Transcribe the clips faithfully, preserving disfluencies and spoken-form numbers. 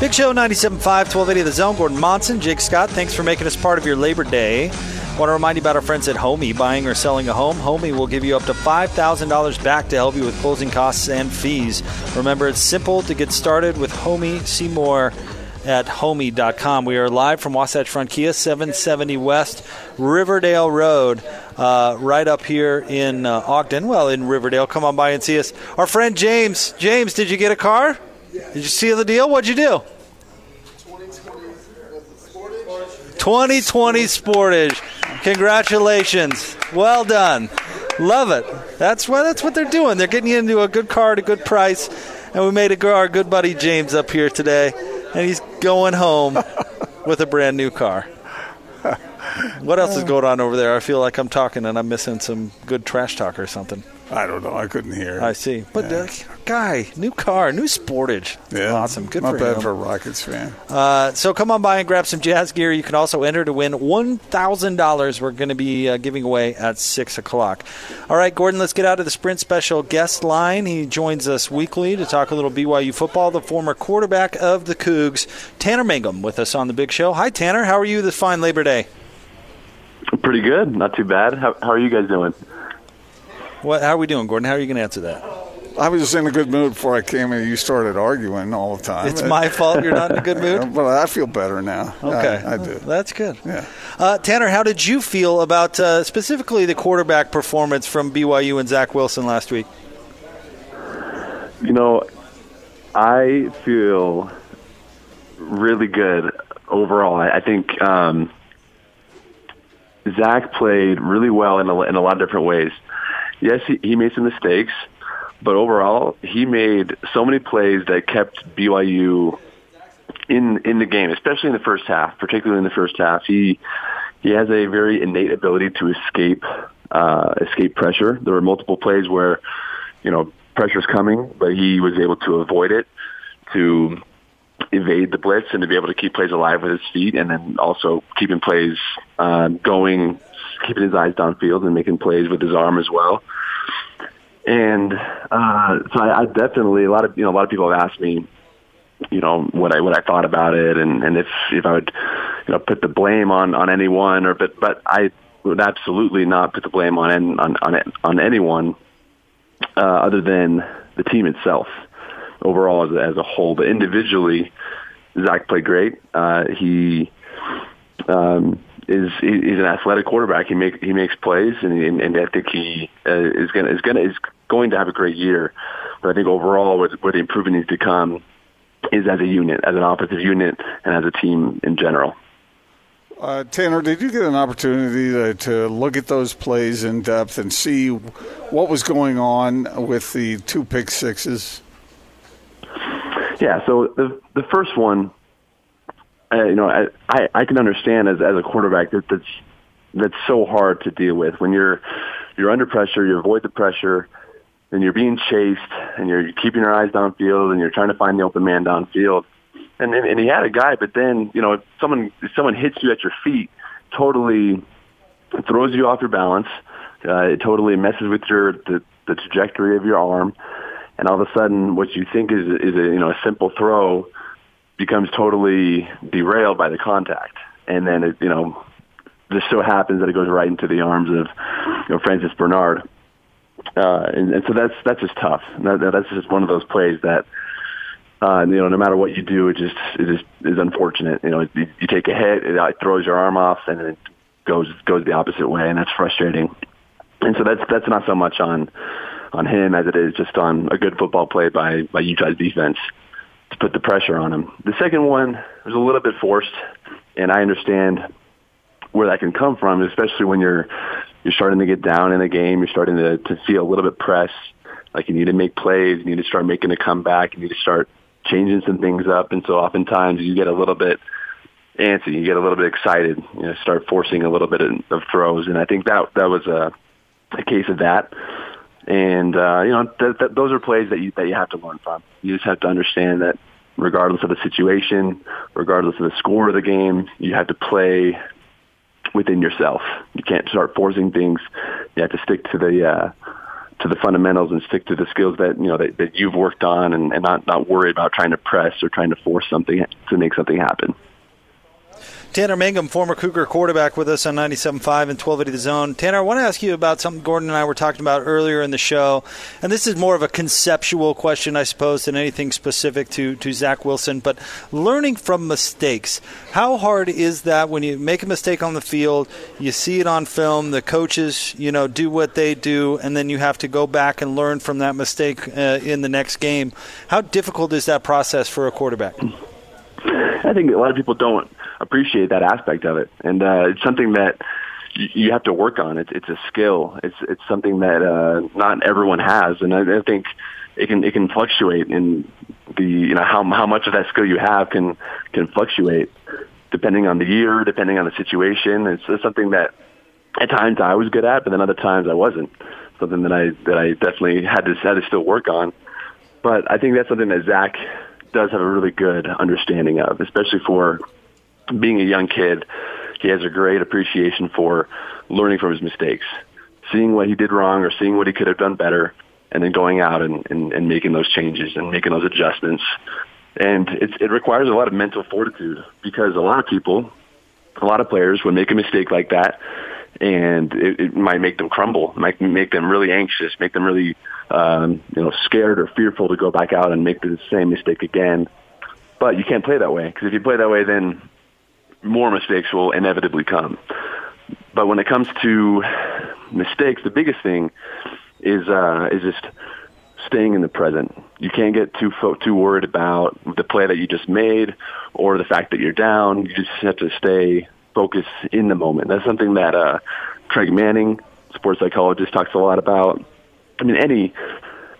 Big Show ninety-seven point five, twelve eighty The Zone. Gordon Monson, Jake Scott, thanks for making us part of your Labor Day. Want to remind you about our friends at Homie. Buying or selling a home, Homie will give you up to five thousand dollars back to help you with closing costs and fees. Remember, it's simple to get started with Homie. See more at homie dot com. We are live from Wasatch Front Kia, seven seventy West Riverdale Road, uh, right up here in uh, Ogden. Well, in Riverdale. Come on by and see us. Our friend James. James, did you get a car? Did you seal the deal? What'd you do? twenty twenty Sportage. Congratulations. Well done. Love it. That's what, that's what they're doing. They're getting you into a good car at a good price. And we made a, our good buddy James up here today. And he's going home with a brand new car. What else is going on over there? I feel like I'm talking and I'm missing some good trash talk or something. I don't know. I couldn't hear. I see. But yeah. uh, guy, new car, new Sportage. Yeah. Awesome. Good for him. Not bad for a Rockets fan. Uh, so come on by and grab some Jazz gear. You can also enter to win one thousand dollars we're going to be uh, giving away at six o'clock. All right, Gordon, let's get out of the Sprint Special guest line. He joins us weekly to talk a little B Y U football. The former quarterback of the Cougs, Tanner Mangum, with us on The Big Show. Hi, Tanner. How are you this fine Labor Day? Pretty good. Not too bad. How, how are you guys doing? What? How are we doing, Gordon? How are you going to answer that? I was just in a good mood before I came in. You started arguing all the time. It's my fault you're not in a good mood? But I feel better now. Okay. I, I do. That's good. Yeah. Uh, Tanner, how did you feel about uh, specifically the quarterback performance from B Y U and Zach Wilson last week? You know, I feel really good overall. I, I think um, Zach played really well in a, in a lot of different ways. Yes, he, he made some mistakes, but overall, he made so many plays that kept B Y U in in the game, especially in the first half, particularly in the first half. He he has a very innate ability to escape uh, escape pressure. There were multiple plays where, you know, pressure's coming, but he was able to avoid it, to evade the blitz, and to be able to keep plays alive with his feet, and then also keeping plays uh, going, keeping his eyes downfield and making plays with his arm as well. And uh, so I, I definitely, a lot of, you know, a lot of people have asked me, you know, what I, what I thought about it. And, and if, if I would, you know, put the blame on, on anyone or, but, but I would absolutely not put the blame on, on, on, on anyone uh, other than the team itself overall as, as a whole. But individually, Zach played great. Uh, he, um, Is he's an athletic quarterback. He make he makes plays, and, and I think he uh, is gonna is gonna is going to have a great year. But I think overall, where the improvement needs to come is as a unit, as an offensive unit, and as a team in general. Uh, Tanner, did you get an opportunity to, to look at those plays in depth and see what was going on with the two pick sixes? Yeah. So the the first one. Uh, you know, I, I, I can understand as as a quarterback that that's that's so hard to deal with when you're you're under pressure, you avoid the pressure, and you're being chased, and you're keeping your eyes downfield, and you're trying to find the open man downfield, and and, and he had a guy, but then you know if someone if someone hits you at your feet, totally throws you off your balance, uh, it totally messes with your the, the trajectory of your arm, and all of a sudden what you think is is a you know a simple throw becomes totally derailed by the contact. And then, it, you know, just so happens that it goes right into the arms of, you know, Francis Bernard. Uh, and, and so that's that's just tough. That, that's just one of those plays that, uh, you know, no matter what you do, it just it just is unfortunate. You know, you, you take a hit, it throws your arm off, and it goes goes the opposite way, and that's frustrating. And so that's that's not so much on on him as it is just on a good football play by, by Utah's defense to put the pressure on him. The second one was a little bit forced, and I understand where that can come from, especially when you're you're starting to get down in the game, you're starting to, to feel a little bit pressed, like you need to make plays, you need to start making a comeback, you need to start changing some things up, and so oftentimes you get a little bit antsy. You get a little bit excited, you know, start forcing a little bit of throws. And I think that that was a, a case of that. And, uh, you know, th- th- those are plays that you, that you have to learn from. You just have to understand that regardless of the situation, regardless of the score of the game, you have to play within yourself. You can't start forcing things. You have to stick to the uh, to the fundamentals and stick to the skills that you know that, that you've worked on, and, and not, not worry about trying to press or trying to force something to make something happen. Tanner Mangum, former Cougar quarterback with us on ninety-seven point five and twelve eighty The Zone. Tanner, I want to ask you about something Gordon and I were talking about earlier in the show, and this is more of a conceptual question, I suppose, than anything specific to, to Zach Wilson, but learning from mistakes. How hard is that when you make a mistake on the field, you see it on film, the coaches, you know, do what they do, and then you have to go back and learn from that mistake uh, in the next game. How difficult is that process for a quarterback? I think a lot of people don't appreciate that aspect of it, and uh, it's something that you have to work on. It's it's a skill. It's it's something that uh, not everyone has, and I, I think it can it can fluctuate in the you know how how much of that skill you have can can fluctuate depending on the year, depending on the situation. It's, it's something that at times I was good at, but then other times I wasn't. Something that I that I definitely had to had to still work on. But I think that's something that Zach does have a really good understanding of, especially for being a young kid. He has a great appreciation for learning from his mistakes, seeing what he did wrong or seeing what he could have done better, and then going out and, and, and making those changes and making those adjustments. And it's, it requires a lot of mental fortitude, because a lot of people, a lot of players would make a mistake like that, and it, it might make them crumble, it might make them really anxious, make them really um, you know, scared or fearful to go back out and make the same mistake again. But you can't play that way, because if you play that way, then more mistakes will inevitably come. But when it comes to mistakes, the biggest thing is uh, is just staying in the present. You can't get too fo- too worried about the play that you just made or the fact that you're down. You just have to stay focused in the moment. That's something that uh, Craig Manning, sports psychologist, talks a lot about. I mean, any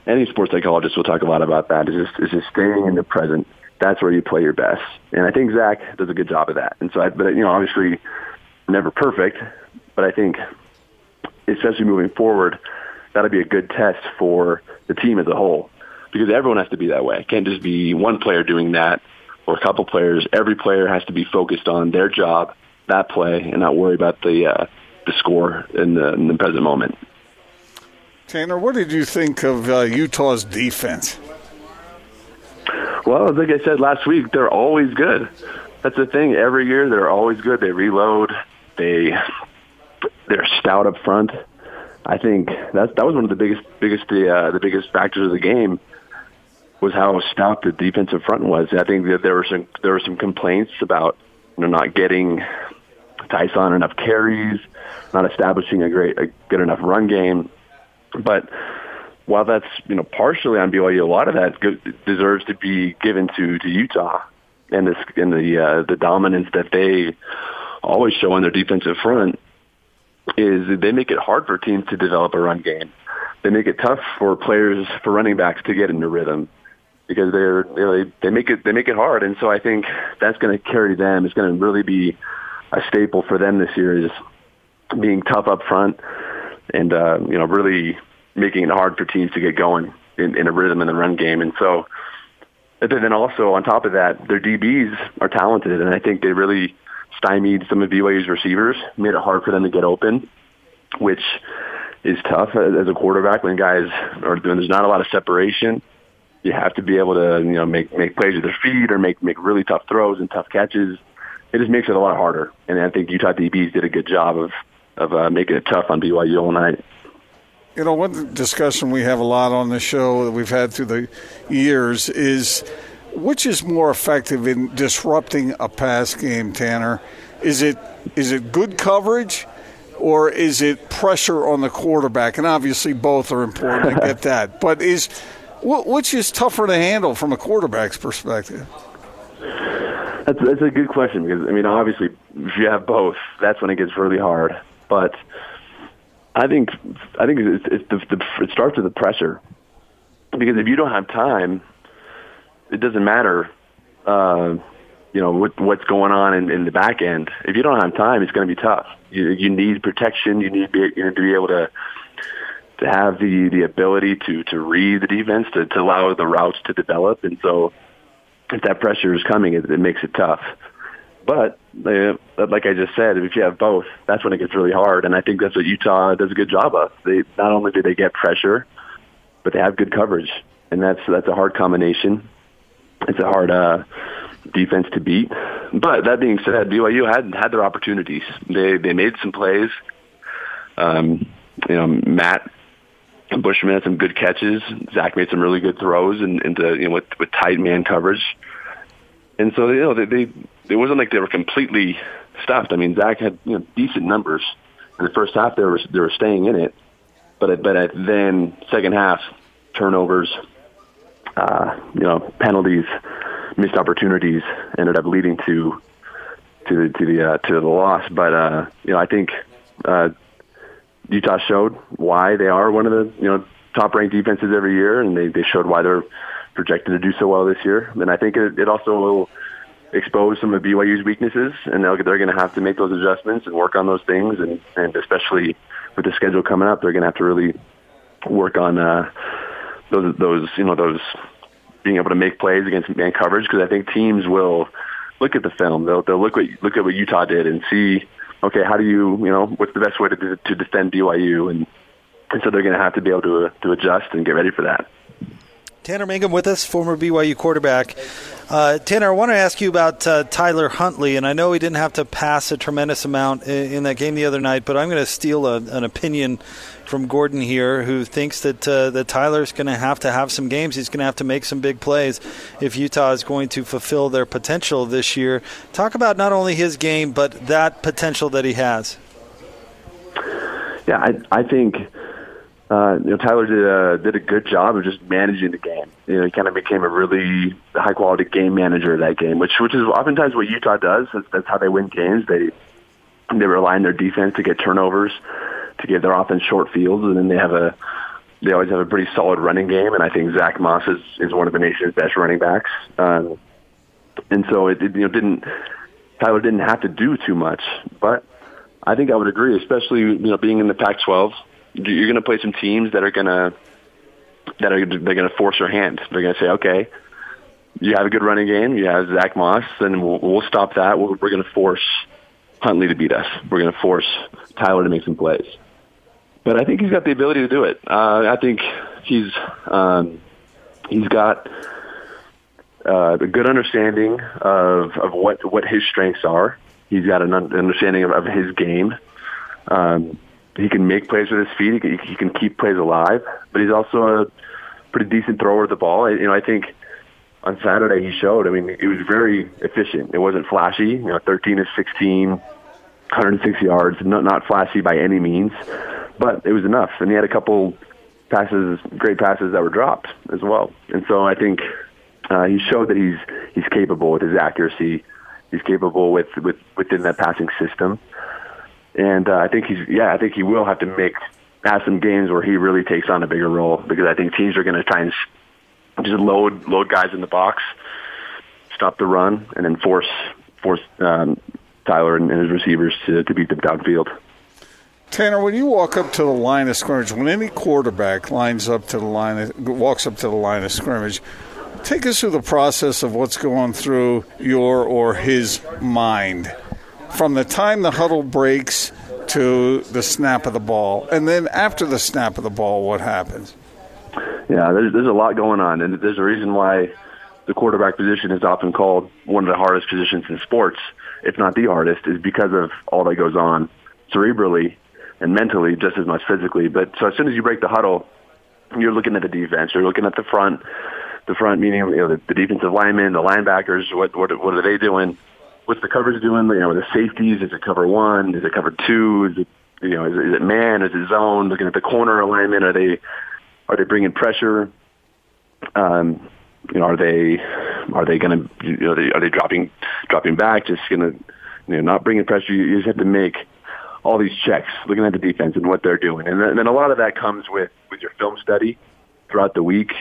any sports psychologist will talk a lot about that. It's just, it's just staying in the present. That's where you play your best. And I think Zach does a good job of that. And so, I, but, you know, obviously never perfect, but I think especially moving forward, that'll be a good test for the team as a whole, because everyone has to be that way. It can't just be one player doing that or a couple players. Every player has to be focused on their job, that play, and not worry about the, uh, the score in the, in the present moment. Tanner, what did you think of uh, Utah's defense? Well, like I said last week, they're always good. That's the thing. Every year, they're always good. They reload. They they're stout up front. I think that that was one of the biggest biggest the uh, the biggest factors of the game, was how stout the defensive front was. I think that there were some there were some complaints about you know not getting Tyson enough carries, not establishing a great a good enough run game, but while that's you know partially on B Y U, a lot of that deserves to be given to, to Utah and this and the uh, the dominance that they always show on their defensive front. Is they make it hard for teams to develop a run game. They make it tough for players, for running backs, to get into rhythm, because they're you know, they make it they make it hard. And so I think that's going to carry them. It's going to really be a staple for them this year, is being tough up front and uh, you know really. making it hard for teams to get going in, in a rhythm in the run game. And so, but then also on top of that, their D Bs are talented, and I think they really stymied some of B Y U's receivers, made it hard for them to get open, which is tough as a quarterback when guys are doing, there's not a lot of separation. You have to be able to, you know, make, make plays with their feet or make, make really tough throws and tough catches. It just makes it a lot harder. And I think Utah D Bs did a good job of, of uh, making it tough on B Y U all night. You know, one discussion we have a lot on the show that we've had through the years is, which is more effective in disrupting a pass game, Tanner? Is it is it good coverage, or is it pressure on the quarterback? And obviously both are important, I get that. But is which is tougher to handle from a quarterback's perspective? That's, that's a good question, because, I mean, obviously if you have both, that's when it gets really hard. But I think I think it's, it's the, the, it starts with the pressure, because if you don't have time, it doesn't matter uh, you know, what, what's going on in, in the back end. If you don't have time, it's going to be tough. You, you need protection. You need, be, you need to be able to to have the, the ability to, to read the defense, to, to allow the routes to develop. And so if that pressure is coming, it, it makes it tough. But uh, like I just said, if you have both, that's when it gets really hard. And I think that's what Utah does a good job of. They not only do they get pressure, but they have good coverage. And that's that's a hard combination. It's a hard uh, defense to beat. But that being said, B Y U had had their opportunities. They they made some plays. Um, you know, Matt Bushman had some good catches. Zach made some really good throws and in, into you know with, with tight man coverage. And so you know they, they it wasn't like they were completely stuffed. I mean, Zach had you know, decent numbers in the first half. They were they were staying in it, but but then second half turnovers. Uh, you know, penalties, missed opportunities ended up leading to to the to the, uh, to the loss. But uh, you know, I think uh, Utah showed why they are one of the you know top ranked defenses every year, and they, they showed why they're projected to do so well this year. And I think it, it also will expose some of B Y U's weaknesses, and they're they're going to have to make those adjustments and work on those things. And, and especially with the schedule coming up, they're going to have to really work on. Uh, Those, those, you know, those being able to make plays against man coverage, because I think teams will look at the film. They'll, they'll look what look at what Utah did and see, okay, how do you, you know, what's the best way to to defend B Y U, and and so they're going to have to be able to uh, to adjust and get ready for that. Tanner Mangum with us, former B Y U quarterback. Uh, Tanner, I want to ask you about uh, Tyler Huntley, and I know he didn't have to pass a tremendous amount in, in that game the other night, but I'm going to steal a, an opinion from Gordon here, who thinks that uh, that Tyler's going to have to have some games. He's going to have to make some big plays if Utah is going to fulfill their potential this year. Talk about not only his game, but that potential that he has. Yeah, I, I think... Uh, you know, Tyler did a, did a good job of just managing the game. You know, he kind of became a really high-quality game manager that game, which which is oftentimes what Utah does. That's, that's how they win games. They they rely on their defense to get turnovers, to give their offense short fields, and then they have a they always have a pretty solid running game. And I think Zach Moss is, is one of the nation's best running backs. Um, and so it, it you know didn't Tyler didn't have to do too much, but I think I would agree, especially you know being in the Pac twelve. You're going to play some teams that are going to that are they're going to force your hand. They're going to say, okay, you have a good running game, you have Zach Moss, and we'll, we'll stop that. We're, we're going to force Huntley to beat us. We're going to force Tyler to make some plays. But I think he's got the ability to do it. Uh, I think he's um, he's got uh, a good understanding of of what what his strengths are. He's got an understanding of, of his game. Um, He can make plays with his feet. He can, he can keep plays alive, but he's also a pretty decent thrower of the ball. I, you know, I think on Saturday he showed. I mean, it was very efficient. It wasn't flashy. You know, thirteen of sixteen, one hundred six yards. Not, not flashy by any means, but it was enough. And he had a couple passes, great passes that were dropped as well. And so I think uh, he showed that he's he's capable with his accuracy. He's capable with, with within that passing system. And uh, I think he's, yeah, I think he will have to make have some games where he really takes on a bigger role, because I think teams are going to try and just load load guys in the box, stop the run, and then force force um, Tyler and, and his receivers to, to beat them downfield. Tanner, when you walk up to the line of scrimmage, when any quarterback lines up to the line, of, walks up to the line of scrimmage, take us through the process of what's going through your or his mind. From the time the huddle breaks to the snap of the ball, and then after the snap of the ball, what happens? Yeah, there's, there's a lot going on, and there's a reason why the quarterback position is often called one of the hardest positions in sports, if not the hardest, is because of all that goes on cerebrally and mentally, just as much physically. But so as soon as you break the huddle, you're looking at the defense, you're looking at the front, the front meaning you know, the, the defensive linemen, the linebackers, what what what are they doing? What's the coverage doing? You know, the safeties, is it cover one? Is it cover two? Is it, you know, is it, is it man? Is it zone? Looking at the corner alignment, are they are they bringing pressure? Um, you know, are they are they going to you know, are, they, are they dropping dropping back? Just going to you know not bringing pressure. You, you just have to make all these checks, looking at the defense and what they're doing, and then, and then a lot of that comes with, with your film study throughout the week,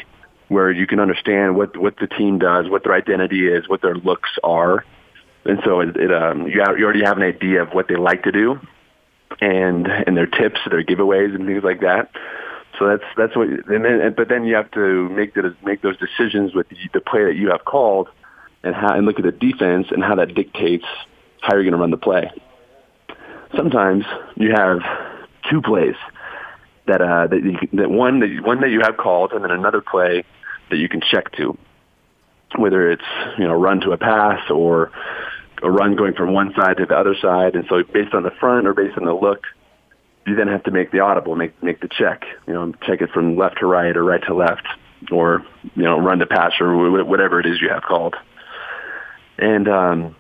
where you can understand what what the team does, what their identity is, what their looks are. And so it, it, um, you already have an idea of what they like to do, and and their tips, their giveaways, and things like that. So that's that's what. And then, but then you have to make the, make those decisions with the, the play that you have called, and how, and look at the defense and how that dictates how you're going to run the play. Sometimes you have two plays that uh, that, you, that one that you, one that you have called, and then another play that you can check to, whether it's, you know, run to a pass or a run going from one side to the other side. And so based on the front or based on the look, you then have to make the audible, make make the check, you know, check it from left to right or right to left, or, you know, run to pass or whatever it is you have called. And um,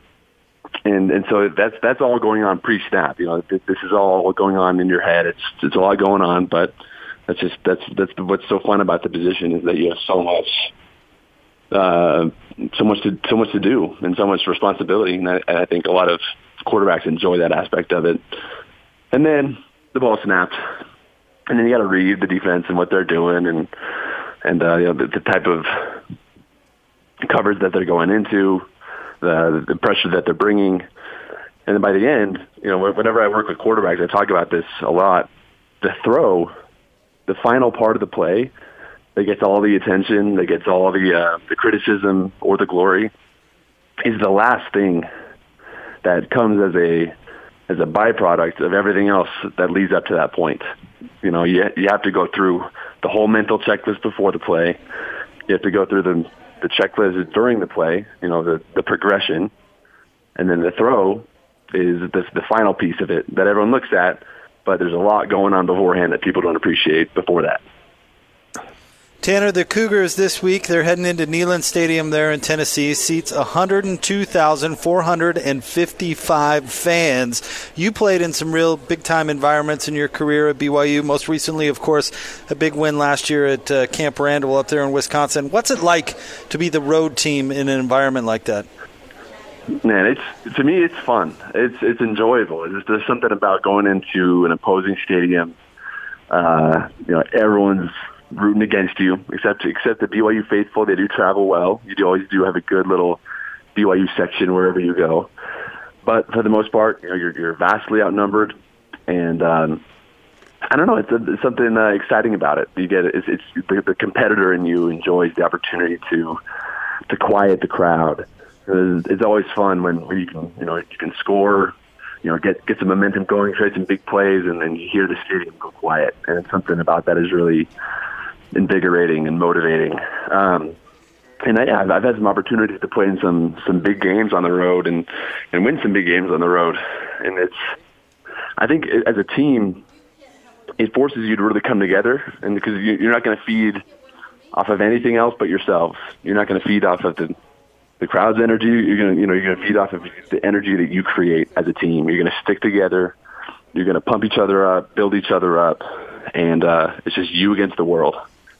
and and so that's that's all going on pre-snap. You know, this is all going on in your head. It's it's a lot going on, but that's just that's that's what's so fun about the position, is that you have so much. Uh, so much to so much to do and so much responsibility, and I, and I think a lot of quarterbacks enjoy that aspect of it. And then the ball snaps, and then you got to read the defense and what they're doing, and and uh, you know, the, the type of coverage that they're going into, the the pressure that they're bringing, and then by the end, you know, whenever I work with quarterbacks, I talk about this a lot. The throw, the final part of the play, that gets all the attention, that gets all the uh, the criticism or the glory, is the last thing that comes as a as a byproduct of everything else that leads up to that point. You know, you you have to go through the whole mental checklist before the play. You have to go through the the checklist during the play. You know, the the progression, and then the throw is the, the final piece of it that everyone looks at. But there's a lot going on beforehand that people don't appreciate before that. Tanner, the Cougars this week, they're heading into Neyland Stadium there in Tennessee. Seats one hundred two thousand four hundred fifty-five fans. You played in some real big-time environments in your career at B Y U. Most recently, of course, a big win last year at uh, Camp Randall up there in Wisconsin. What's it like to be the road team in an environment like that? Man, it's to me, it's fun. It's it's enjoyable. It's, there's something about going into an opposing stadium. Uh, you know, everyone's rooting against you, except except the B Y U faithful. They do travel well. You do, always do have a good little B Y U section wherever you go. But for the most part, you know, you're you're vastly outnumbered, and um, I don't know. It's, a, it's something uh, exciting about it. You get it. It's, it's the, the competitor in you enjoys the opportunity to to quiet the crowd. It's, it's always fun when, when you can you know you can score, you know, get get some momentum going, create some big plays, and then you hear the stadium go quiet. And it's something about that is really invigorating and motivating. Um, and I, I've, I've had some opportunities to play in some, some big games on the road and, and win some big games on the road. And it's, I think as a team, it forces you to really come together, and because you, you're not going to feed off of anything else but yourself. You're not going to feed off of the, the crowd's energy. You're going to, you know, you're going to feed off of the energy that you create as a team. You're going to stick together. You're going to pump each other up, build each other up. And uh, it's just you against the world.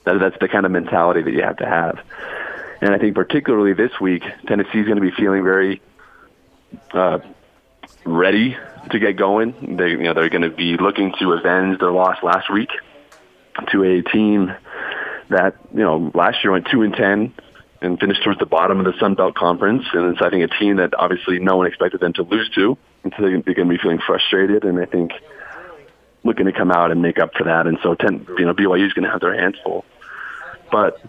That's the kind of mentality that you have to have. And I think particularly this week, Tennessee's going to be feeling very uh, ready to get going. They, you know, they're going to be looking to avenge their loss last week to a team that, you know, last year went two and ten and finished towards the bottom of the Sun Belt Conference. And it's, I think, a team that obviously no one expected them to lose to. And so they're going to be feeling frustrated, and I think looking to come out and make up for that. And so, ten, you know, B Y U's going to have their hands full. But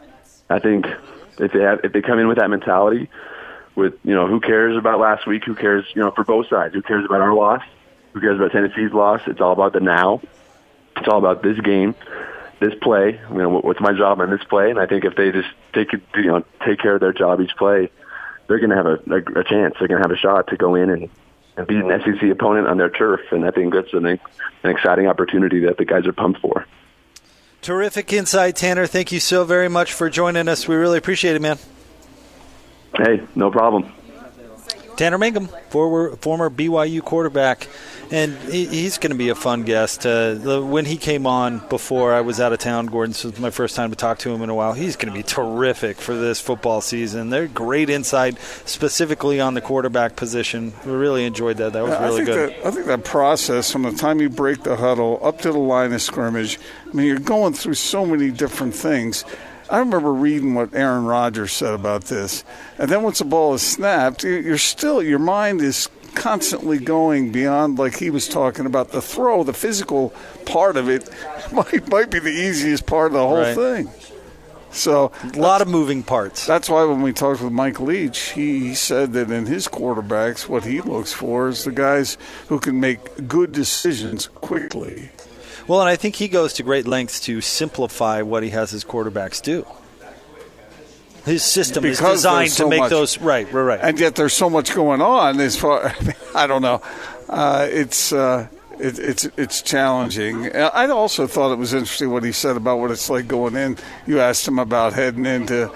I think if they have, if they come in with that mentality, with, you know, who cares about last week, who cares, you know, for both sides, who cares about our loss, who cares about Tennessee's loss, it's all about the now. It's all about this game, this play, you know, what's my job on this play. And I think if they just take, you know, take care of their job each play, they're going to have a, a, a chance. They're going to have a shot to go in and, and beat an S E C opponent on their turf. And I think that's an, an exciting opportunity that the guys are pumped for. Terrific insight, Tanner. Thank you so very much for joining us. We really appreciate it, man. Hey, no problem. Tanner Mangum, former, former B Y U quarterback, and he, he's going to be a fun guest. Uh, the, when he came on before I was out of town, Gordon, so it was my first time to talk to him in a while. He's going to be terrific for this football season. They're great insight, specifically on the quarterback position. We really enjoyed that. That was yeah, really I good. That, I think that process, from the time you break the huddle up to the line of scrimmage, I mean, you're going through so many different things. I remember reading what Aaron Rodgers said about this. And then once the ball is snapped, you're still, your mind is constantly going beyond, like he was talking about, the throw, the physical part of it might, might be the easiest part of the whole right. thing. So a lot of moving parts. That's why when we talked with Mike Leach, he, he said that in his quarterbacks, what he looks for is the guys who can make good decisions quickly. Well, and I think he goes to great lengths to simplify what he has his quarterbacks do. His system because is designed so to make much, those right, right, right. And yet there's so much going on. As far, I don't know. Uh, it's. Uh, It, it's it's challenging. I also thought it was interesting what he said about what it's like going in. You asked him about heading into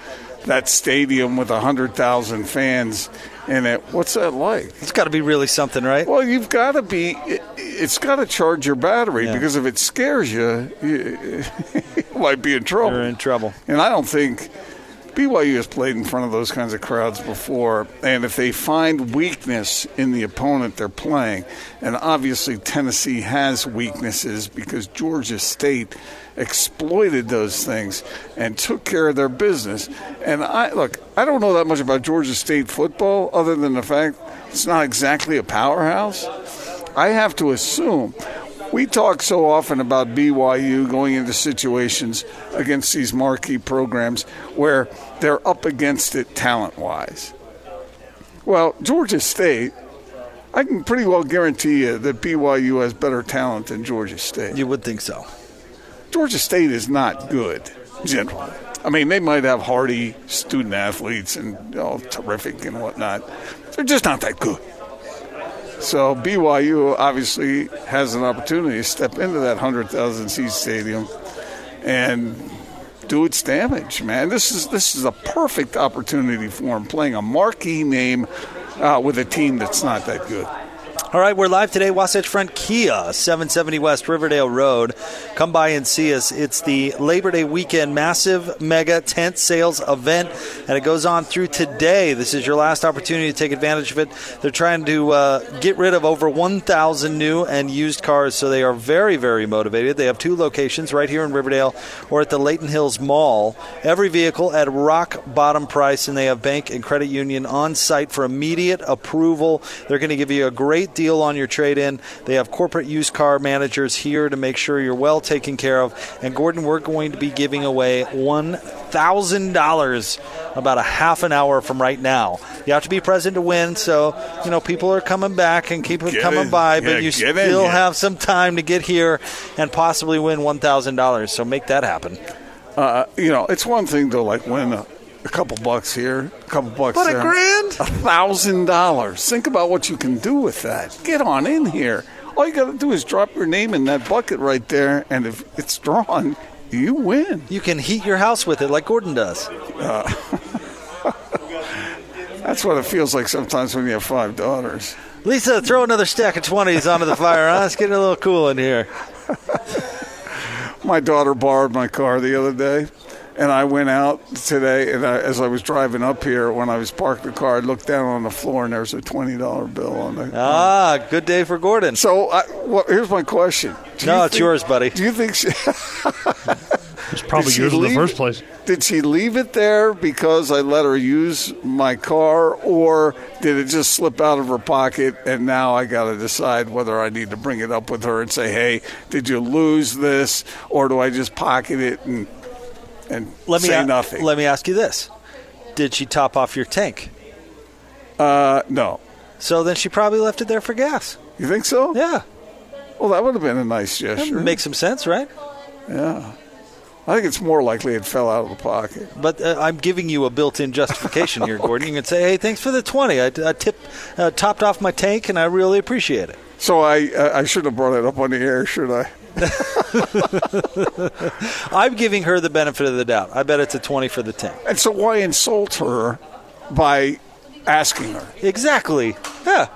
that stadium with one hundred thousand fans in it. What's that like? It's got to be really something, right? Well, you've got to be it, – it's got to charge your battery yeah. because if it scares you, you, you might be in trouble. You're in trouble. And I don't think – B Y U has played in front of those kinds of crowds before, and if they find weakness in the opponent they're playing, and obviously Tennessee has weaknesses because Georgia State exploited those things and took care of their business. And I look, I don't know that much about Georgia State football other than the fact it's not exactly a powerhouse. I have to assume. We talk so often about B Y U going into situations against these marquee programs where they're up against it talent-wise. Well, Georgia State, I can pretty well guarantee you that B Y U has better talent than Georgia State. You would think so. Georgia State is not good, generally. I mean, they might have hardy student-athletes and all oh, terrific and whatnot. They're just not that good. So B Y U obviously has an opportunity to step into that one hundred thousand seat stadium and do its damage, man. This is this is a perfect opportunity for them, playing a marquee name uh, with a team that's not that good. All right, we're live today, Wasatch Front Kia, seven seventy West Riverdale Road. Come by and see us. It's the Labor Day weekend massive mega tent sales event, and it goes on through today. This is your last opportunity to take advantage of it. They're trying to uh, get rid of over one thousand new and used cars, so they are very, very motivated. They have two locations right here in Riverdale or at the Layton Hills Mall. Every vehicle at rock bottom price, and they have bank and credit union on site for immediate approval. They're going to give you a great deal on your trade-in. They have corporate used car managers here to make sure you're well taken care of. And Gordon, we're going to be giving away one thousand dollars about a half an hour from right now. You have to be present to win, so you know people are coming back and keep get coming in. by, but yeah, you still in, yeah. have some time to get here and possibly win one thousand dollars. So make that happen. Uh, you know, it's one thing to like win a A couple bucks here, a couple bucks but there. But a grand? A thousand dollars. Think about what you can do with that. Get on in here. All you got to do is drop your name in that bucket right there, and if it's drawn, you win. You can heat your house with it like Gordon does. Uh, that's what it feels like sometimes when you have five daughters. Lisa, throw another stack of twenties onto the fire, huh? It's getting a little cool in here. My daughter borrowed my car the other day. And I went out today, and I, as I was driving up here, when I was parked the car, I looked down on the floor, and there was a twenty dollar bill on the Ah, um, good day for Gordon. So I, well, here's my question. Do no, it's think, yours, buddy. Do you think she... It's probably yours in the first place. Did she leave it there because I let her use my car, or did it just slip out of her pocket, and now I got to decide whether I need to bring it up with her and say, hey, did you lose this, or do I just pocket it and... And let me say a- nothing. Let me ask you this. Did she top off your tank? Uh, no. So then she probably left it there for gas. You think so? Yeah. Well, that would have been a nice gesture. That makes some sense, right? Yeah. I think it's more likely it fell out of the pocket. But uh, I'm giving you a built-in justification here, Gordon. Okay. You can say, hey, thanks for the twenty. I, I tip, uh, topped off my tank, and I really appreciate it. So I, uh, I shouldn't have brought it up on the air, should I? I'm giving her the benefit of the doubt. I bet it's a twenty for the tank. And so why insult her by asking her? Exactly. Yeah.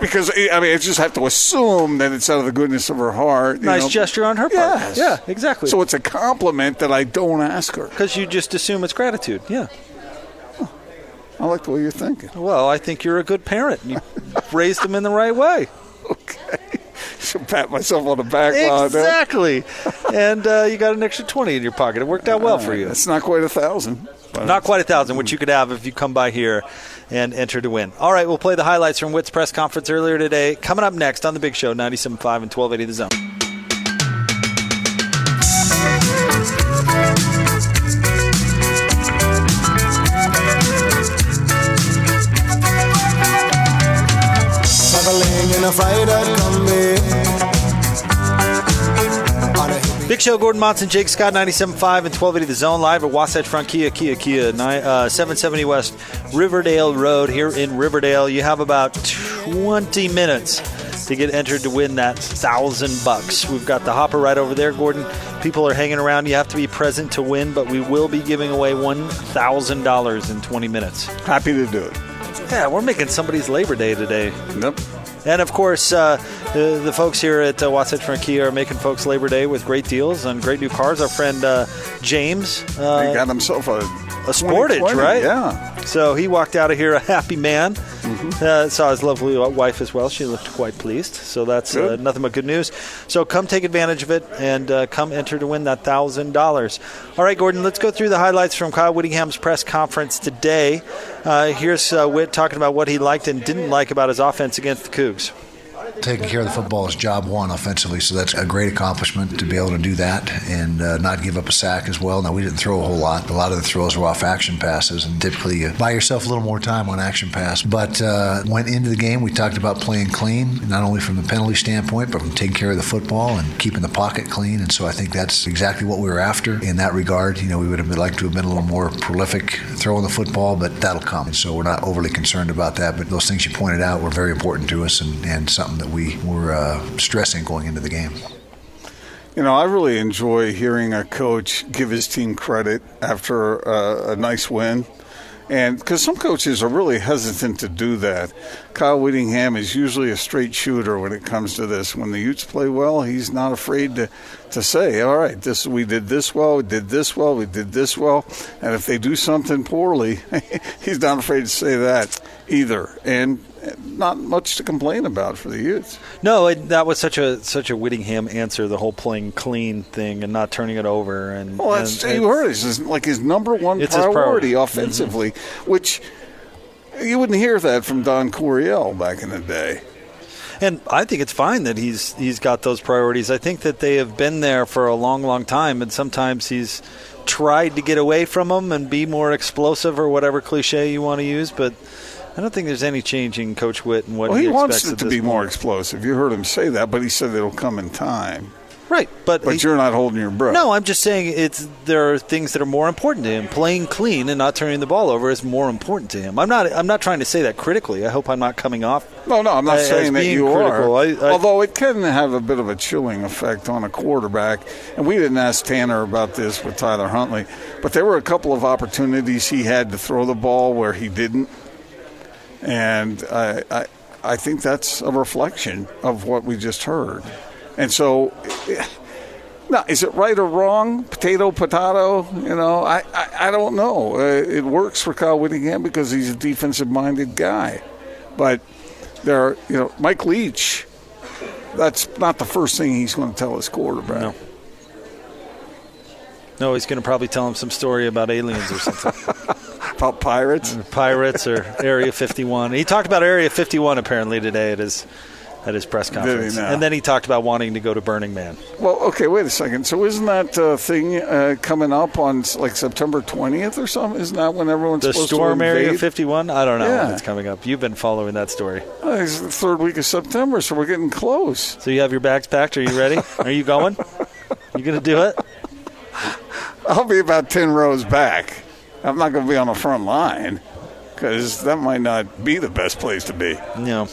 Because, I mean, I just have to assume that it's out of the goodness of her heart. You nice know? gesture on her part. Yes. Yeah, exactly. So it's a compliment that I don't ask her. Because you just assume it's gratitude. Yeah. Huh. I like the way you're thinking. Well, I think you're a good parent. You raised them in the right way. Okay. should pat myself on the back. Exactly. And uh, you got an extra twenty in your pocket. It worked out well uh, for you. It's not quite a thousand. Not quite a thousand, which you could have if you come by here and enter to win. All right, we'll play the highlights from Witt's press conference earlier today. Coming up next on The Big Show, ninety-seven point five and twelve eighty The Zone. Big Show, Gordon Monson, Jake Scott, ninety-seven point five and twelve eighty The Zone, live at Wasatch Front Kia, Kia, Kia, uh, seven seventy West Riverdale Road here in Riverdale. You have about twenty minutes to get entered to win that thousand bucks. We've got the hopper right over there, Gordon. People are hanging around. You have to be present to win, but we will be giving away one thousand dollars in twenty minutes. Happy to do it. Yeah, we're making somebody's Labor Day today. Yep. And, of course, uh, the, the folks here at uh, Wasatch Front Kia are making folks Labor Day with great deals on great new cars. Our friend uh, James. Uh, he got himself a, a Sportage, right? Yeah. So he walked out of here a happy man. Mm-hmm. Uh, saw his lovely wife as well. She looked quite pleased. So that's uh, nothing but good news. So come take advantage of it and uh, come enter to win that one thousand dollars. All right, Gordon, let's go through the highlights from Kyle Whittingham's press conference today. Uh, here's uh, Witt talking about what he liked and didn't like about his offense against the Cougs. Taking care of the football is job one offensively, so that's a great accomplishment to be able to do that and uh, not give up a sack as well. Now, we didn't throw a whole lot. A lot of the throws were off action passes, and typically you buy yourself a little more time on action pass. But uh, went into the game, we talked about playing clean, not only from the penalty standpoint, but from taking care of the football and keeping the pocket clean. And so I think that's exactly what we were after in that regard. You know, we would have liked to have been a little more prolific throwing the football, but that'll come. And so we're not overly concerned about that. But those things you pointed out were very important to us and, and something that we were uh, stressing going into the game. You know, I really enjoy hearing a coach give his team credit after uh, a nice win. And because some coaches are really hesitant to do that. Kyle Whittingham is usually a straight shooter when it comes to this. When the Utes play well, he's not afraid to, to say, all right, this we did this well, we did this well, we did this well. And if they do something poorly, he's not afraid to say that either. And not much to complain about for the Utes. No, it, that was such a such a Whittingham answer, the whole playing clean thing and not turning it over. And well, that's, and, you heard it. It's like his number one priority, priority offensively, mm-hmm. which you wouldn't hear that from Don Coryell back in the day. And I think it's fine that he's he's got those priorities. I think that they have been there for a long, long time, and sometimes he's tried to get away from them and be more explosive or whatever cliche you want to use, but I don't think there's any change in Coach Witt and what well, he, he wants expects it to be point. More explosive. You heard him say that, but he said it'll come in time. Right, but but he, you're not holding your breath. No, I'm just saying it's there are things that are more important to him. Playing clean and not turning the ball over is more important to him. I'm not I'm not trying to say that critically. I hope I'm not coming off. No, no, I'm not as, saying as that you critical. Are. I, I, Although it can have a bit of a chilling effect on a quarterback. And we didn't ask Tanner about this with Tyler Huntley, but there were a couple of opportunities he had to throw the ball where he didn't. And I, I I think that's a reflection of what we just heard. And so, now, is it right or wrong? Potato, potato, you know, I, I, I don't know. It works for Kyle Whittingham because he's a defensive-minded guy. But there are, you know, Mike Leach, that's not the first thing he's going to tell his quarterback. No. No, he's going to probably tell him some story about aliens or something. About pirates? Pirates or Area fifty-one. He talked about Area fifty-one apparently today at his at his press conference. And then he talked about wanting to go to Burning Man. Well, okay, wait a second. So isn't that uh, thing uh, coming up on like September twentieth or something? Isn't that when everyone's the supposed to invade? The storm Area fifty-one? I don't know yeah. when it's coming up. You've been following that story. Uh, it's the third week of September, so we're getting close. So you have your bags packed. Are you ready? Are you going? You going to do it? I'll be about ten rows back. I'm not going to be on the front line because that might not be the best place to be. No.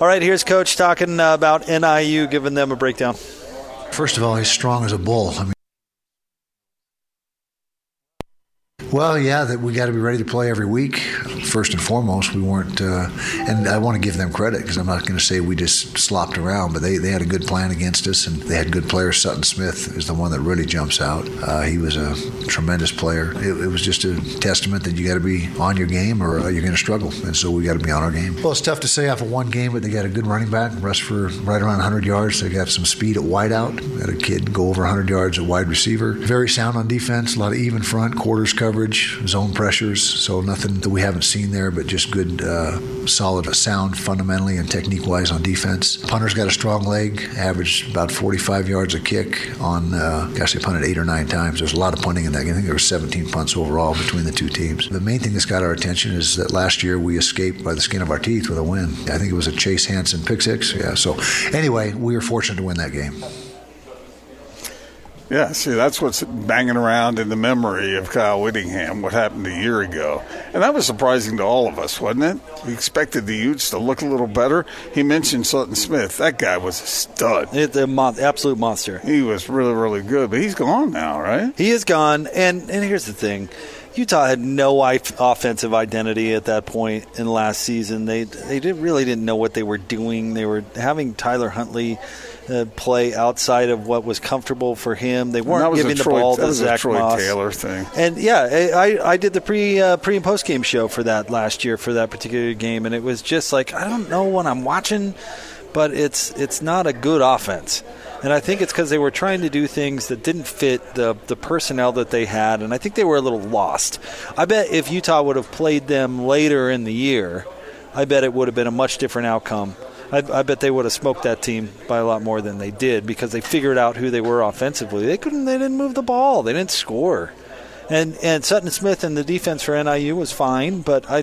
All right, here's Coach talking about N I U, giving them a breakdown. First of all, he's strong as a bull. I mean, Well, yeah, that we got to be ready to play every week. First and foremost, we weren't, uh, and I want to give them credit because I'm not going to say we just slopped around, but they, they had a good plan against us, and they had good players. Sutton Smith is the one that really jumps out. Uh, he was a tremendous player. It, it was just a testament that you got to be on your game or you're going to struggle, and so we got to be on our game. Well, it's tough to say after one game, but they got a good running back, rushed for right around one hundred yards. They got some speed at wideout. Had a kid go over one hundred yards at wide receiver. Very sound on defense, a lot of even front, quarters coverage, zone pressures, so nothing that we haven't seen there, but just good, uh, solid sound fundamentally and technique-wise on defense. Punter's got a strong leg, averaged about forty-five yards a kick on, uh, gosh, they punted eight or nine times. There's a lot of punting in that game. I think there were seventeen punts overall between the two teams. The main thing that's got our attention is that last year we escaped by the skin of our teeth with a win. I think it was a Chase Hansen pick six. Yeah, so anyway, we were fortunate to win that game. Yeah, see, that's what's banging around in the memory of Kyle Whittingham, what happened a year ago. And that was surprising to all of us, wasn't it? We expected the Utes to look a little better. He mentioned Sutton Smith. That guy was a stud. It's an absolute monster. He was really, really good. But he's gone now, right? He is gone. And, and here's the thing. Utah had no offensive identity at that point in last season. They, they did, really didn't know what they were doing. They were having Tyler Huntley Uh, play outside of what was comfortable for him. They weren't giving the Troy, ball to Zach Moss. That was a Troy Taylor thing. And, yeah, I, I did the pre, uh, pre and post game show for that last year for that particular game, and it was just like, I don't know what I'm watching, but it's it's not a good offense. And I think it's because they were trying to do things that didn't fit the, the personnel that they had, and I think they were a little lost. I bet if Utah would have played them later in the year, I bet it would have been a much different outcome. I, I bet they would have smoked that team by a lot more than they did because they figured out who they were offensively. They couldn't. They didn't move the ball. They didn't score. And and Sutton Smith and the defense for N I U was fine, but I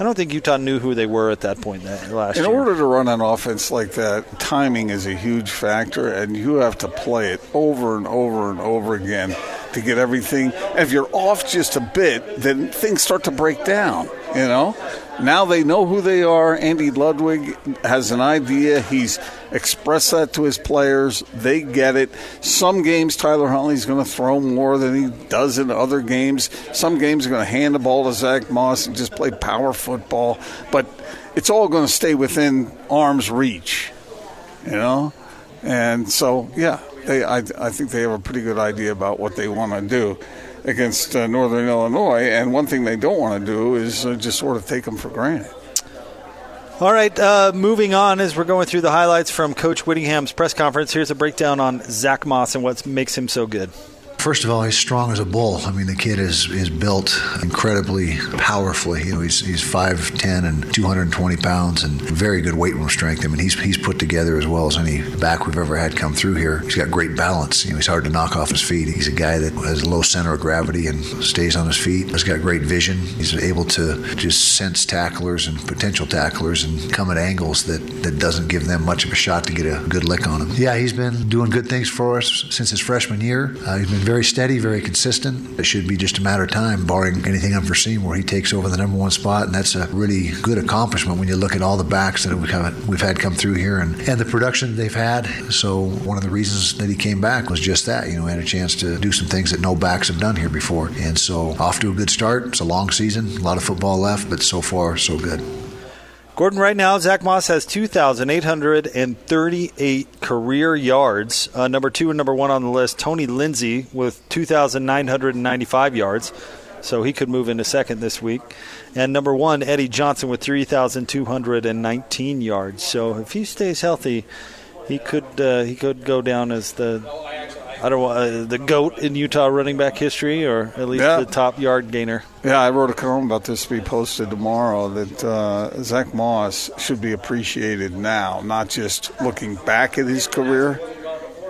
I don't think Utah knew who they were at that point that, last year. In order to run an offense like that, timing is a huge factor, and you have to play it over and over and over again to get everything. And if you're off just a bit, then things start to break down, you know? Now they know who they are. Andy Ludwig has an idea. He's expressed that to his players. They get it. Some games Tyler Huntley's going to throw more than he does in other games. Some games are going to hand the ball to Zach Moss and just play power football. But it's all going to stay within arm's reach, you know? And so, yeah, they, I, I think they have a pretty good idea about what they want to do against uh, Northern Illinois, and one thing they don't want to do is uh, just sort of take them for granted. All right, uh, moving on as we're going through the highlights from Coach Whittingham's press conference. Here's a breakdown on Zach Moss and what makes him so good. First of all, he's strong as a bull. I mean, the kid is, is built incredibly powerfully. You know, he's he's five ten and two hundred twenty pounds and very good weight room strength. I mean, he's he's put together as well as any back we've ever had come through here. He's got great balance. You know, he's hard to knock off his feet. He's a guy that has a low center of gravity and stays on his feet. He's got great vision. He's able to just sense tacklers and potential tacklers and come at angles that, that doesn't give them much of a shot to get a good lick on him. Yeah, he's been doing good things for us since his freshman year. Uh, he's been very steady, very consistent. It should be just a matter of time, barring anything unforeseen, where he takes over the number one spot, and that's a really good accomplishment when you look at all the backs that we've had come through here and, and the production they've had. So one of the reasons that he came back was just that. You know, he had a chance to do some things that no backs have done here before. And so off to a good start. It's a long season, a lot of football left, but so far, so good. Gordon, right now, Zach Moss has two thousand eight hundred thirty-eight career yards. Uh, number two and number one on the list, Tony Lindsey with two thousand nine hundred ninety-five yards. So he could move into second this week. And number one, Eddie Johnson with three thousand two hundred nineteen yards. So if he stays healthy, he could uh, he could go down as the I don't uh, the GOAT in Utah running back history, or at least yeah. the top yard gainer. Yeah, I wrote a column about this to be posted tomorrow that uh, Zach Moss should be appreciated now, not just looking back at his career,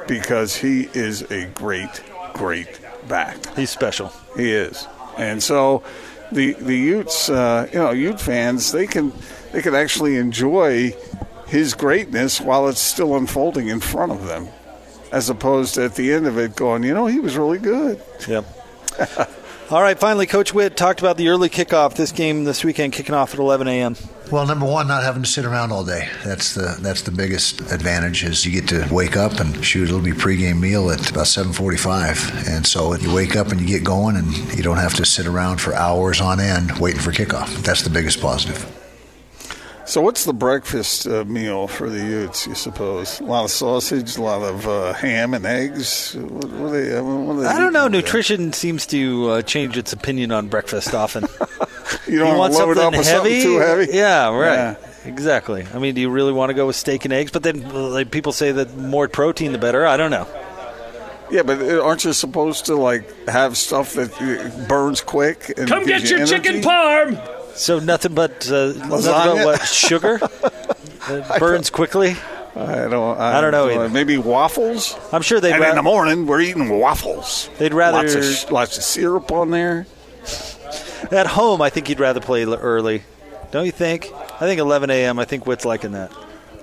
because he is a great, great back. He's special. He is. And so the the Utes, uh, you know, Ute fans, they can they can actually enjoy his greatness while it's still unfolding in front of them, as opposed to at the end of it going, you know, he was really good. Yep. All right, finally, Coach Witt talked about the early kickoff, this game this weekend kicking off at eleven a.m. Well, number one, not having to sit around all day. That's the that's the biggest advantage is you get to wake up and shoot. It'll be pregame meal at about seven forty-five. And so you wake up and you get going and you don't have to sit around for hours on end waiting for kickoff. That's the biggest positive. So what's the breakfast uh, meal for the Utes, you suppose? A lot of sausage, a lot of uh, ham and eggs? What, what are they, what are they I don't know. Nutrition that? seems to uh, change its opinion on breakfast often. You don't you want to load it up with heavy? Something too heavy? Yeah, right. Yeah. Exactly. I mean, do you really want to go with steak and eggs? But then like, people say that more protein, the better. I don't know. Yeah, but aren't you supposed to, like, have stuff that burns quick? And Come get you your energy? Chicken parm! So nothing but, uh, nothing but what, sugar that burns I quickly? I don't I, I don't know either. Maybe waffles? I'm sure they'd rather. And ra- in the morning, we're eating waffles. They'd rather. Lots of, lots of syrup on there. At home, I think you'd rather play early. Don't you think? I think eleven a.m., I think Witt's liking that.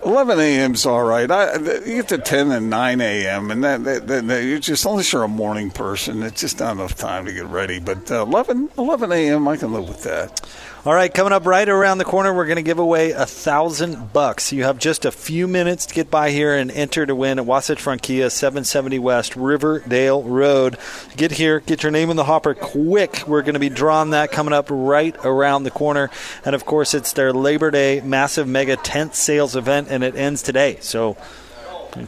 eleven a.m.'s all right. I, you get to ten and nine a.m., and that, that, that, that you're just, unless you're a morning person, it's just not enough time to get ready. But uh, eleven a.m., I can live with that. All right, coming up right around the corner, we're going to give away a thousand bucks. You have just a few minutes to get by here and enter to win at Wasatch Front Kia, seven seventy West Riverdale Road. Get here, get your name in the hopper quick. We're going to be drawing that coming up right around the corner. And of course, it's their Labor Day massive mega tent sales event, and it ends today. So,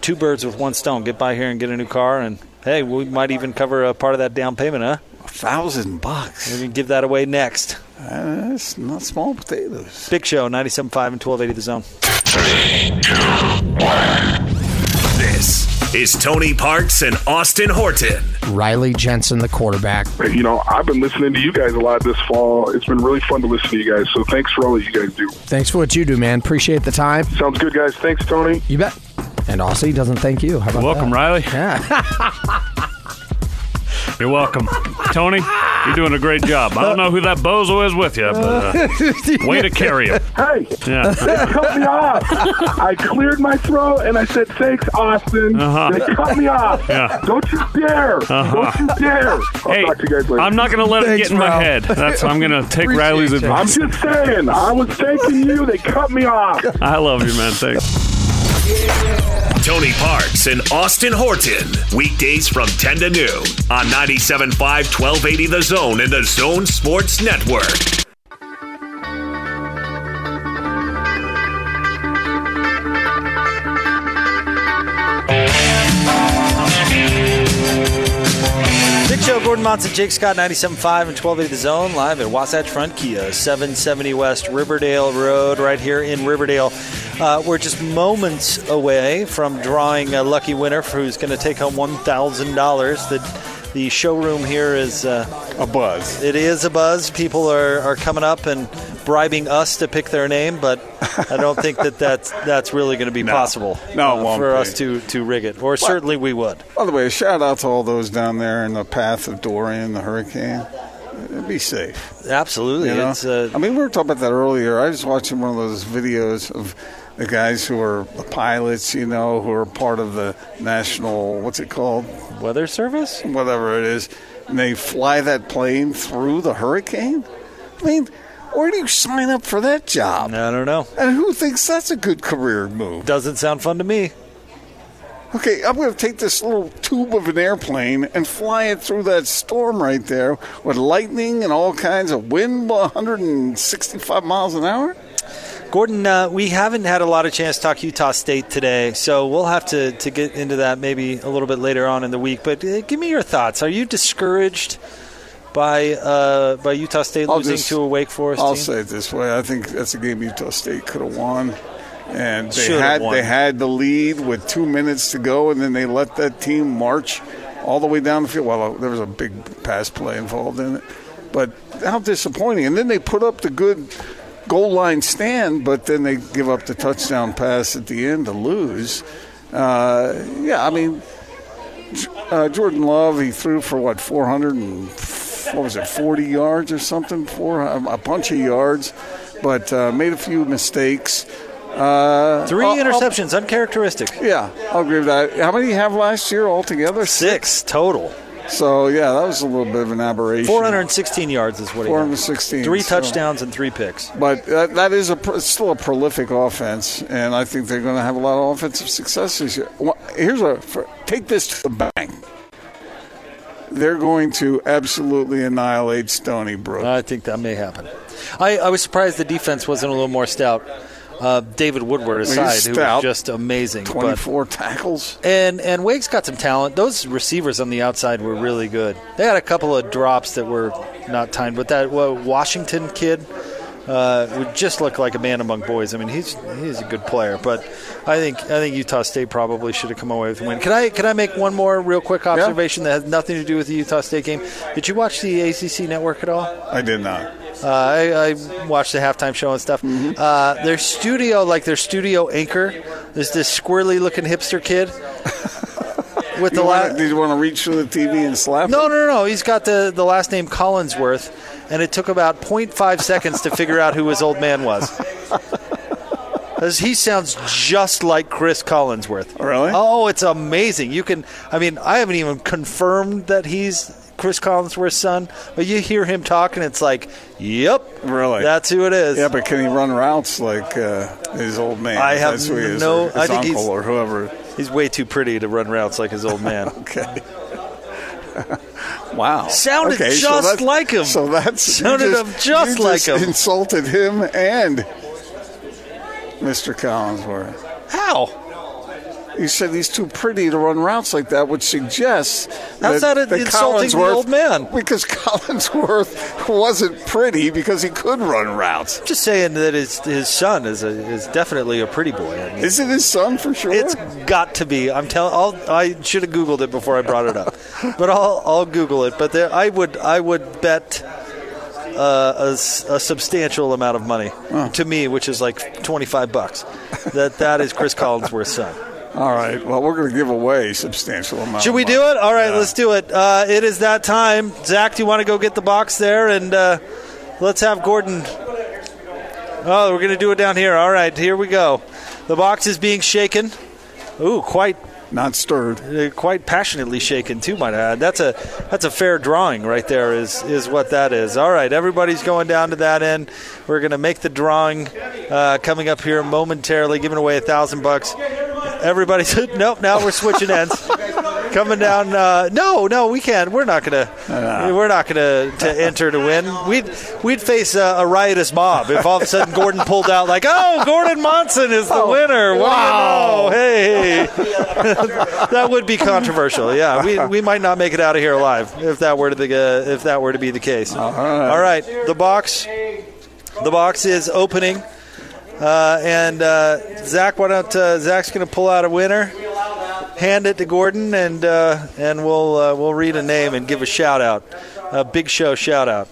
two birds with one stone. Get by here and get a new car, and hey, we might even cover a part of that down payment, huh? A thousand bucks. We can give that away next. Uh, it's not small potatoes. Big Show, ninety-seven point five and twelve eighty The Zone. three, two, one This is Tony Parks and Austin Horton. Riley Jensen, the quarterback. You know, I've been listening to you guys a lot this fall. It's been really fun to listen to you guys, so thanks for all that you guys do. Thanks for what you do, man. Appreciate the time. Sounds good, guys. Thanks, Tony. You bet. And Austin doesn't thank you. How about Welcome, that? Riley. Yeah. You're welcome. Tony, you're doing a great job. I don't know who that bozo is with you, but uh, way to carry him. Hey, yeah. They cut me off. I cleared my throat, and I said, thanks, Austin. Uh-huh. They cut me off. Yeah. Don't you dare. Uh-huh. Don't you dare. I'll hey, talk to you guys later. I'm not going to let thanks, it get in Ralph. my head. That's, I'm going to take Appreciate Riley's advice. I'm just saying. I was thanking you. They cut me off. I love you, man. Thanks. Tony Parks and Austin Horton. Weekdays from ten to noon on ninety-seven point five, twelve eighty The Zone and The Zone Sports Network. Show, Gordon Monson, Jake Scott, ninety-seven point five and twelve eighty The Zone, live at Wasatch Front Kia, seven seventy West Riverdale Road, right here in Riverdale. Uh, we're just moments away from drawing a lucky winner who's going to take home one thousand dollars. The, the showroom here is... Uh, a buzz. It is a buzz. People are, are coming up and bribing us to pick their name, but I don't think that that's, that's really going to be no. possible no, uh, for be. us to, to rig it, or well, certainly we would. By the way, shout out to all those down there in the path of Dorian, the hurricane. It'd be safe. Absolutely. You know? It's, uh, I mean, we were talking about that earlier. I was watching one of those videos of the guys who are the pilots, you know, who are part of the national, what's it called? Weather Service? Whatever it is. And they fly that plane through the hurricane? I mean, where do you sign up for that job? I don't know. And who thinks that's a good career move? Doesn't sound fun to me. Okay, I'm going to take this little tube of an airplane and fly it through that storm right there with lightning and all kinds of wind, one hundred sixty-five miles an hour? Gordon, uh, we haven't had a lot of chance to talk Utah State today, so we'll have to, to get into that maybe a little bit later on in the week. But uh, give me your thoughts. Are you discouraged by uh, by Utah State I'll losing just, to a Wake Forest I'll team? I'll say it this way. I think that's a game Utah State could have won. And they Should've had won. they had the lead with two minutes to go, and then they let that team march all the way down the field. Well, there was a big pass play involved in it. But how disappointing. And then they put up the good goal line stand, but then they give up the touchdown pass at the end to lose. Uh, yeah, I mean, uh, Jordan Love, he threw for, what, four hundred and what was it, forty yards or something? Four, a bunch of yards, but uh, made a few mistakes. Uh, Three I'll, interceptions, I'll, uncharacteristic. Yeah, I'll agree with that. How many did you have last year altogether? Six total. So, yeah, that was a little bit of an aberration. four hundred sixteen yards is what he four hundred sixteen. Had. Three so. touchdowns and three picks. But that, that is a, it's still a prolific offense, and I think they're going to have a lot of offensive success this year. Here's a – take this to the bank. They're going to absolutely annihilate Stony Brook. I think that may happen. I, I was surprised the defense wasn't a little more stout. Uh, David Woodward aside, who was just amazing. twenty-four but, tackles. And and Wake's got some talent. Those receivers on the outside were really good. They had a couple of drops that were not timed. But that well, Washington kid uh, would just look like a man among boys. I mean, he's he's a good player. But I think I think Utah State probably should have come away with a win. Can I, can I make one more real quick observation yeah. that has nothing to do with the Utah State game? Did you watch the A C C network at all? I did not. Uh, I, I watched the halftime show and stuff. Mm-hmm. Uh, their studio, like their studio anchor, is this squirrely-looking hipster kid. With you the wanna, la- did you want to reach through the T V and slap no, him? No, no, no. He's got the, the last name Collinsworth, and it took about zero point five seconds to figure out who his old man was. Because he sounds just like Chris Collinsworth. Really? Oh, it's amazing. You can. I mean, I haven't even confirmed that he's Chris Collinsworth's son, but you hear him talk and it's like, yep, really, that's who it is. Yeah, but can he run routes like uh, his old man? I have that's who he no, is, or his I think uncle he's, or whoever. He's way too pretty to run routes like his old man. Okay. Wow. Sounded okay, just so like him. So that's sounded just, him just you like just him. Insulted him and Mister Collinsworth. How? You said he's too pretty to run routes like that, which suggests How's that, that, that insulting the old man? Because Collinsworth wasn't pretty because he could run routes. I'm just saying that his, his son is a, is definitely a pretty boy. I mean, is it his son for sure? It's got to be. I'm telling. I should have Googled it before I brought it up, but I'll I'll Google it. But there, I would I would bet uh, a, a substantial amount of money huh. to me, which is like twenty-five bucks, that that is Chris Collinsworth's son. All right. Well, we're going to give away a substantial amount. Should we do it? All right, yeah. Let's do it. Uh, it is that time. Zach, do you want to go get the box there? And uh, let's have Gordon. Oh, we're going to do it down here. All right, here we go. The box is being shaken. Ooh, quite. Not stirred. Quite passionately shaken, too, might I add. That's a, that's a fair drawing right there is, is what that is. All right, everybody's going down to that end. We're going to make the drawing uh, coming up here momentarily, giving away a thousand bucks. Everybody said, nope, now we're switching ends. Coming down. Uh, no, no, we can't. We're not going to We're not going to enter to win. We'd, we'd face a, a riotous mob if all of a sudden Gordon pulled out like, oh, Gordon Monson is the oh, winner. Wow. wow. Hey. That would be controversial. Yeah, we we might not make it out of here alive if that were to be, uh, if that were to be the case. All right. All right. The box, the box is opening. Uh, and uh, Zach, why don't uh, Zach's going to pull out a winner, hand it to Gordon, and uh, and we'll uh, we'll read a name and give a shout out, a Big Show shout out.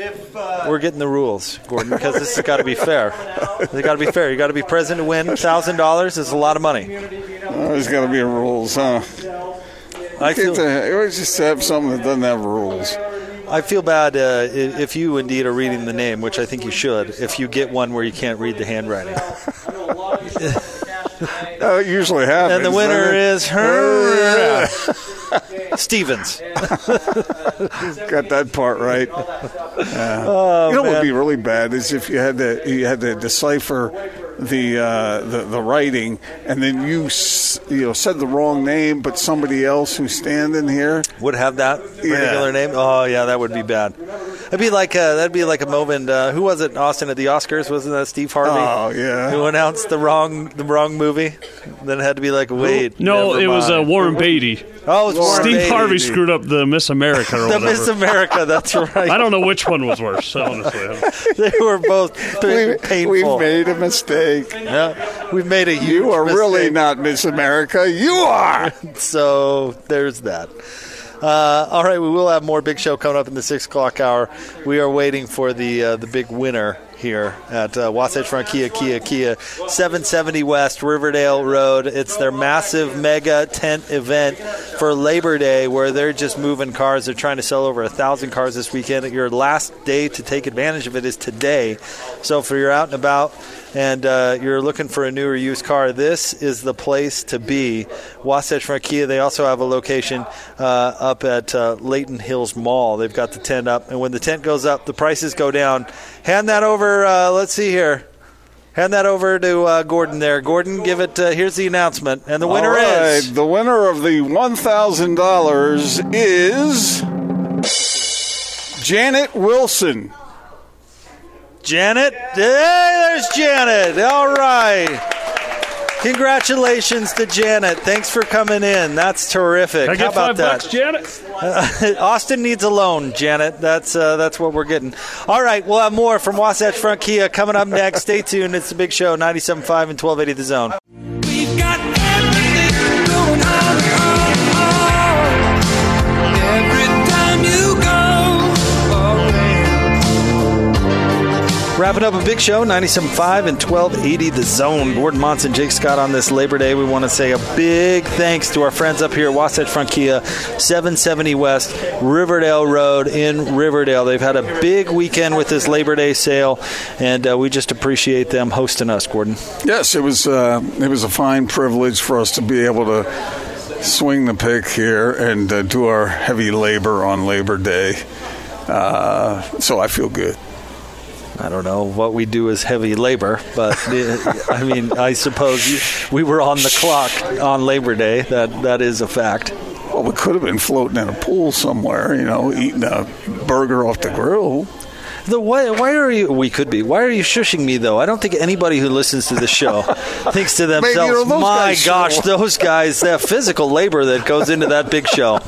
If, uh, we're getting the rules, Gordon, because this has got to be fair. It's got to be fair. You got to be present to win. a thousand dollars is a lot of money. There's got to be rules, huh? I think they always just have something that doesn't have rules. I feel bad uh, if you indeed are reading the name, which I think you should, if you get one where you can't read the handwriting. That usually happens. And the winner is her. Stevens. Got that part right. Yeah. Oh, you know man. What would be really bad is if you had to you had to decipher the uh, the, the writing, and then you you know said the wrong name, but somebody else who's standing here would have that particular yeah. name. Oh yeah, that would be bad. It'd be like a, that'd be like a moment. Uh, who was it? Austin at the Oscars, wasn't that Steve Harvey? Oh yeah, who announced the wrong the wrong movie? Then it had to be like wait. No, it mind. was uh, Warren Beatty. Oh, it was Warren Steve Beatty. Harvey screwed up the Miss America. Or the whatever. Miss America, that's right. I don't know which one was worse. Honestly, they were both we, painful. We've made a mistake. Yeah, we've made a huge You are mistake. Really not Miss America. You are. So there's that. Uh, all right, we will have more Big Show coming up in the six o'clock hour. We are waiting for the uh, the big winner here at uh, Wasatch Front Kia, Kia, Kia, seven seventy West Riverdale Road. It's their massive mega tent event for Labor Day where they're just moving cars. They're trying to sell over one thousand cars this weekend. Your last day to take advantage of it is today. So if you're out and about and uh, you're looking for a new or used car, this is the place to be. Wasatch Front Kia, they also have a location uh, up at uh, Leighton Hills Mall. They've got the tent up. And when the tent goes up, the prices go down. Hand that over. Uh, let's see here. Hand that over to uh, Gordon there. Gordon, give it. Uh, here's the announcement. And the All winner right. is. The winner of the one thousand dollars is Janet Wilson. Janet. Hey, there's Janet. All right. Congratulations to Janet. Thanks for coming in. That's terrific. I get How about five that? Bucks, Janet? Uh, Austin needs a loan, Janet. That's uh, that's what we're getting. All right, we'll have more from Wasatch Front Kia coming up next. Stay tuned. It's the Big Show, ninety-seven point five and twelve eighty The Zone. We've got everything going on. Every time you wrapping up a Big Show, ninety-seven point five and twelve eighty The Zone. Gordon Monson, Jake Scott on this Labor Day. We want to say a big thanks to our friends up here at Wasatch Front Kia, seven seventy West Riverdale Road in Riverdale. They've had a big weekend with this Labor Day sale, and uh, we just appreciate them hosting us, Gordon. Yes, it was, uh, it was a fine privilege for us to be able to swing the pick here and uh, do our heavy labor on Labor Day. Uh, so I feel good. I don't know what we do is heavy labor, but I mean, I suppose we were on the clock on Labor Day. That that is a fact. Well, we could have been floating in a pool somewhere, you know, eating a burger off the grill. The why, why are you? We could be. Why are you shushing me though? I don't think anybody who listens to the show thinks to themselves, "My gosh, show. those guys! That physical labor that goes into that Big Show."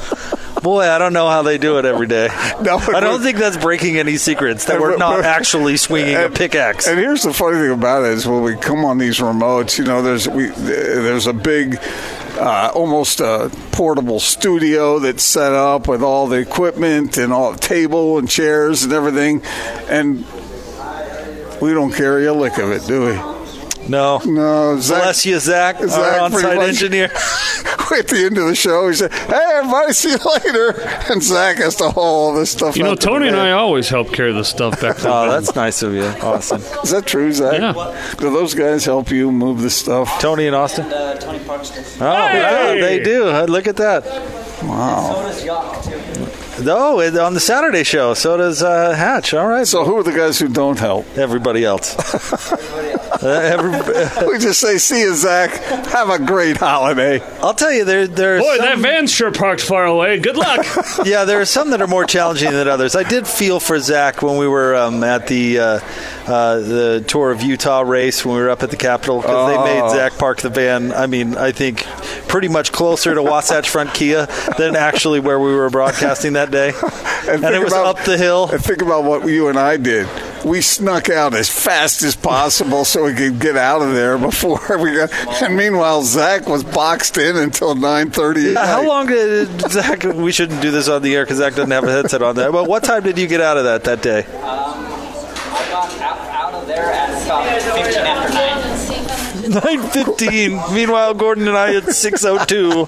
Boy, I don't know how they do it every day. No, I don't think that's breaking any secrets, that we're not actually swinging and, a pickaxe. And here's the funny thing about it is when we come on these remotes, you know, there's we there's a big, uh, almost a portable studio that's set up with all the equipment and all the table and chairs and everything. And we don't carry a lick of it, do we? No. No. Zach, bless you, Zach, Zach our onsite engineer. At the end of the show, he said, "Hey, everybody, see you later." And Zach has to haul all this stuff. You know, Tony and I always help carry the stuff back to the Oh, room. That's nice of you, Austin. Is that true, Zach? Yeah. Do those guys help you move the stuff? Tony and Austin? And, uh, Tony Parks. Oh, hey! Yeah, they do. Look at that. Wow. So does Yock, too. Oh, on the Saturday show. So does uh, Hatch. All right. So who are the guys who don't help? Everybody else. Everybody else. uh, every, we just say, "See you, Zach. Have a great holiday." I'll tell you, there, there's boy, some... that van's sure parked far away. Good luck. Yeah, there are some that are more challenging than others. I did feel for Zach when we were um, at the uh, uh, the Tour of Utah race when we were up at the Capitol because oh. they made Zach park the van. I mean, I think pretty much closer to Wasatch Front Kia than actually where we were broadcasting that day. and, and it was about, up the hill. And think about what you and I did. We snuck out as fast as possible so we could get out of there before we got. And meanwhile, Zach was boxed in until nine thirty. Yeah, how long did Zach? We shouldn't do this on the air because Zach doesn't have a headset on there. But what time did you get out of that that day? Um, I got out, out of there at about fifteen after nine. nine fifteen. Meanwhile, Gordon and I at six oh two.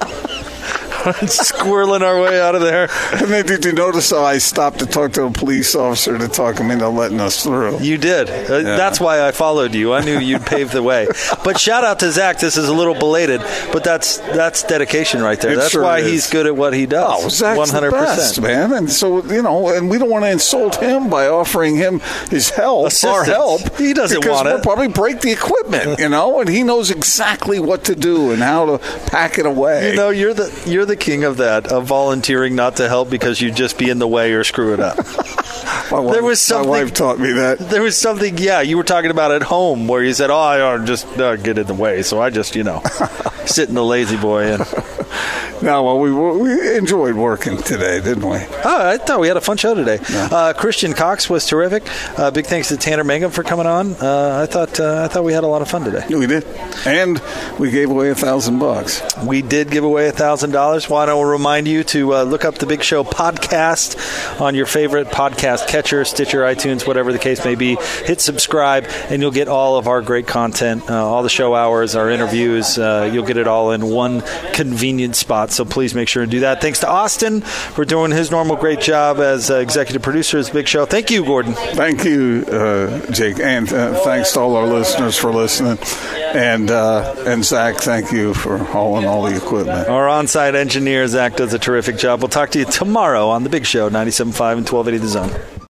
Squirreling our way out of there. And then did you notice how I stopped to talk to a police officer to talk him into letting us through? You did. Uh, yeah. That's why I followed you. I knew you'd pave the way. But shout out to Zach. This is a little belated, but that's that's dedication right there. It that's sure why is. He's good at what he does. Oh, Zach's one hundred percent. The best, man. And so, you know, and we don't want to insult him by offering him his help, assistance. Our help. He doesn't want it. Because we'll probably break the equipment, you know, and he knows exactly what to do and how to pack it away. You know, you're the you're the the king of that, of volunteering not to help because you'd just be in the way or screw it up. my, wife, there was something, my wife taught me that. There was something, yeah, you were talking about at home where you said, oh, I just uh, get in the way, so I just, you know, sit in the lazy boy. And no, well, we, we enjoyed working today, didn't we? Oh, I thought we had a fun show today. Yeah. Uh, Christian Cox was terrific. Uh, big thanks to Tanner Mangum for coming on. Uh, I thought uh, I thought we had a lot of fun today. We did. And we gave away a thousand bucks. we did give away one thousand dollars. Want to remind you to uh, look up the Big Show podcast on your favorite podcast catcher, Stitcher, iTunes, whatever the case may be. Hit subscribe, and you'll get all of our great content, uh, all the show hours, our interviews. Uh, you'll get it all in one convenient spot, so please make sure and do that. Thanks to Austin for doing his normal great job as uh, executive producer of the Big Show. Thank you, Gordon. Thank you, uh, Jake, and uh, thanks to all our listeners for listening. And, uh, and Zach, thank you for hauling all the equipment. Our on-site engineer, Zach, does a terrific job. We'll talk to you tomorrow on The Big Show, ninety-seven point five and twelve eighty The Zone.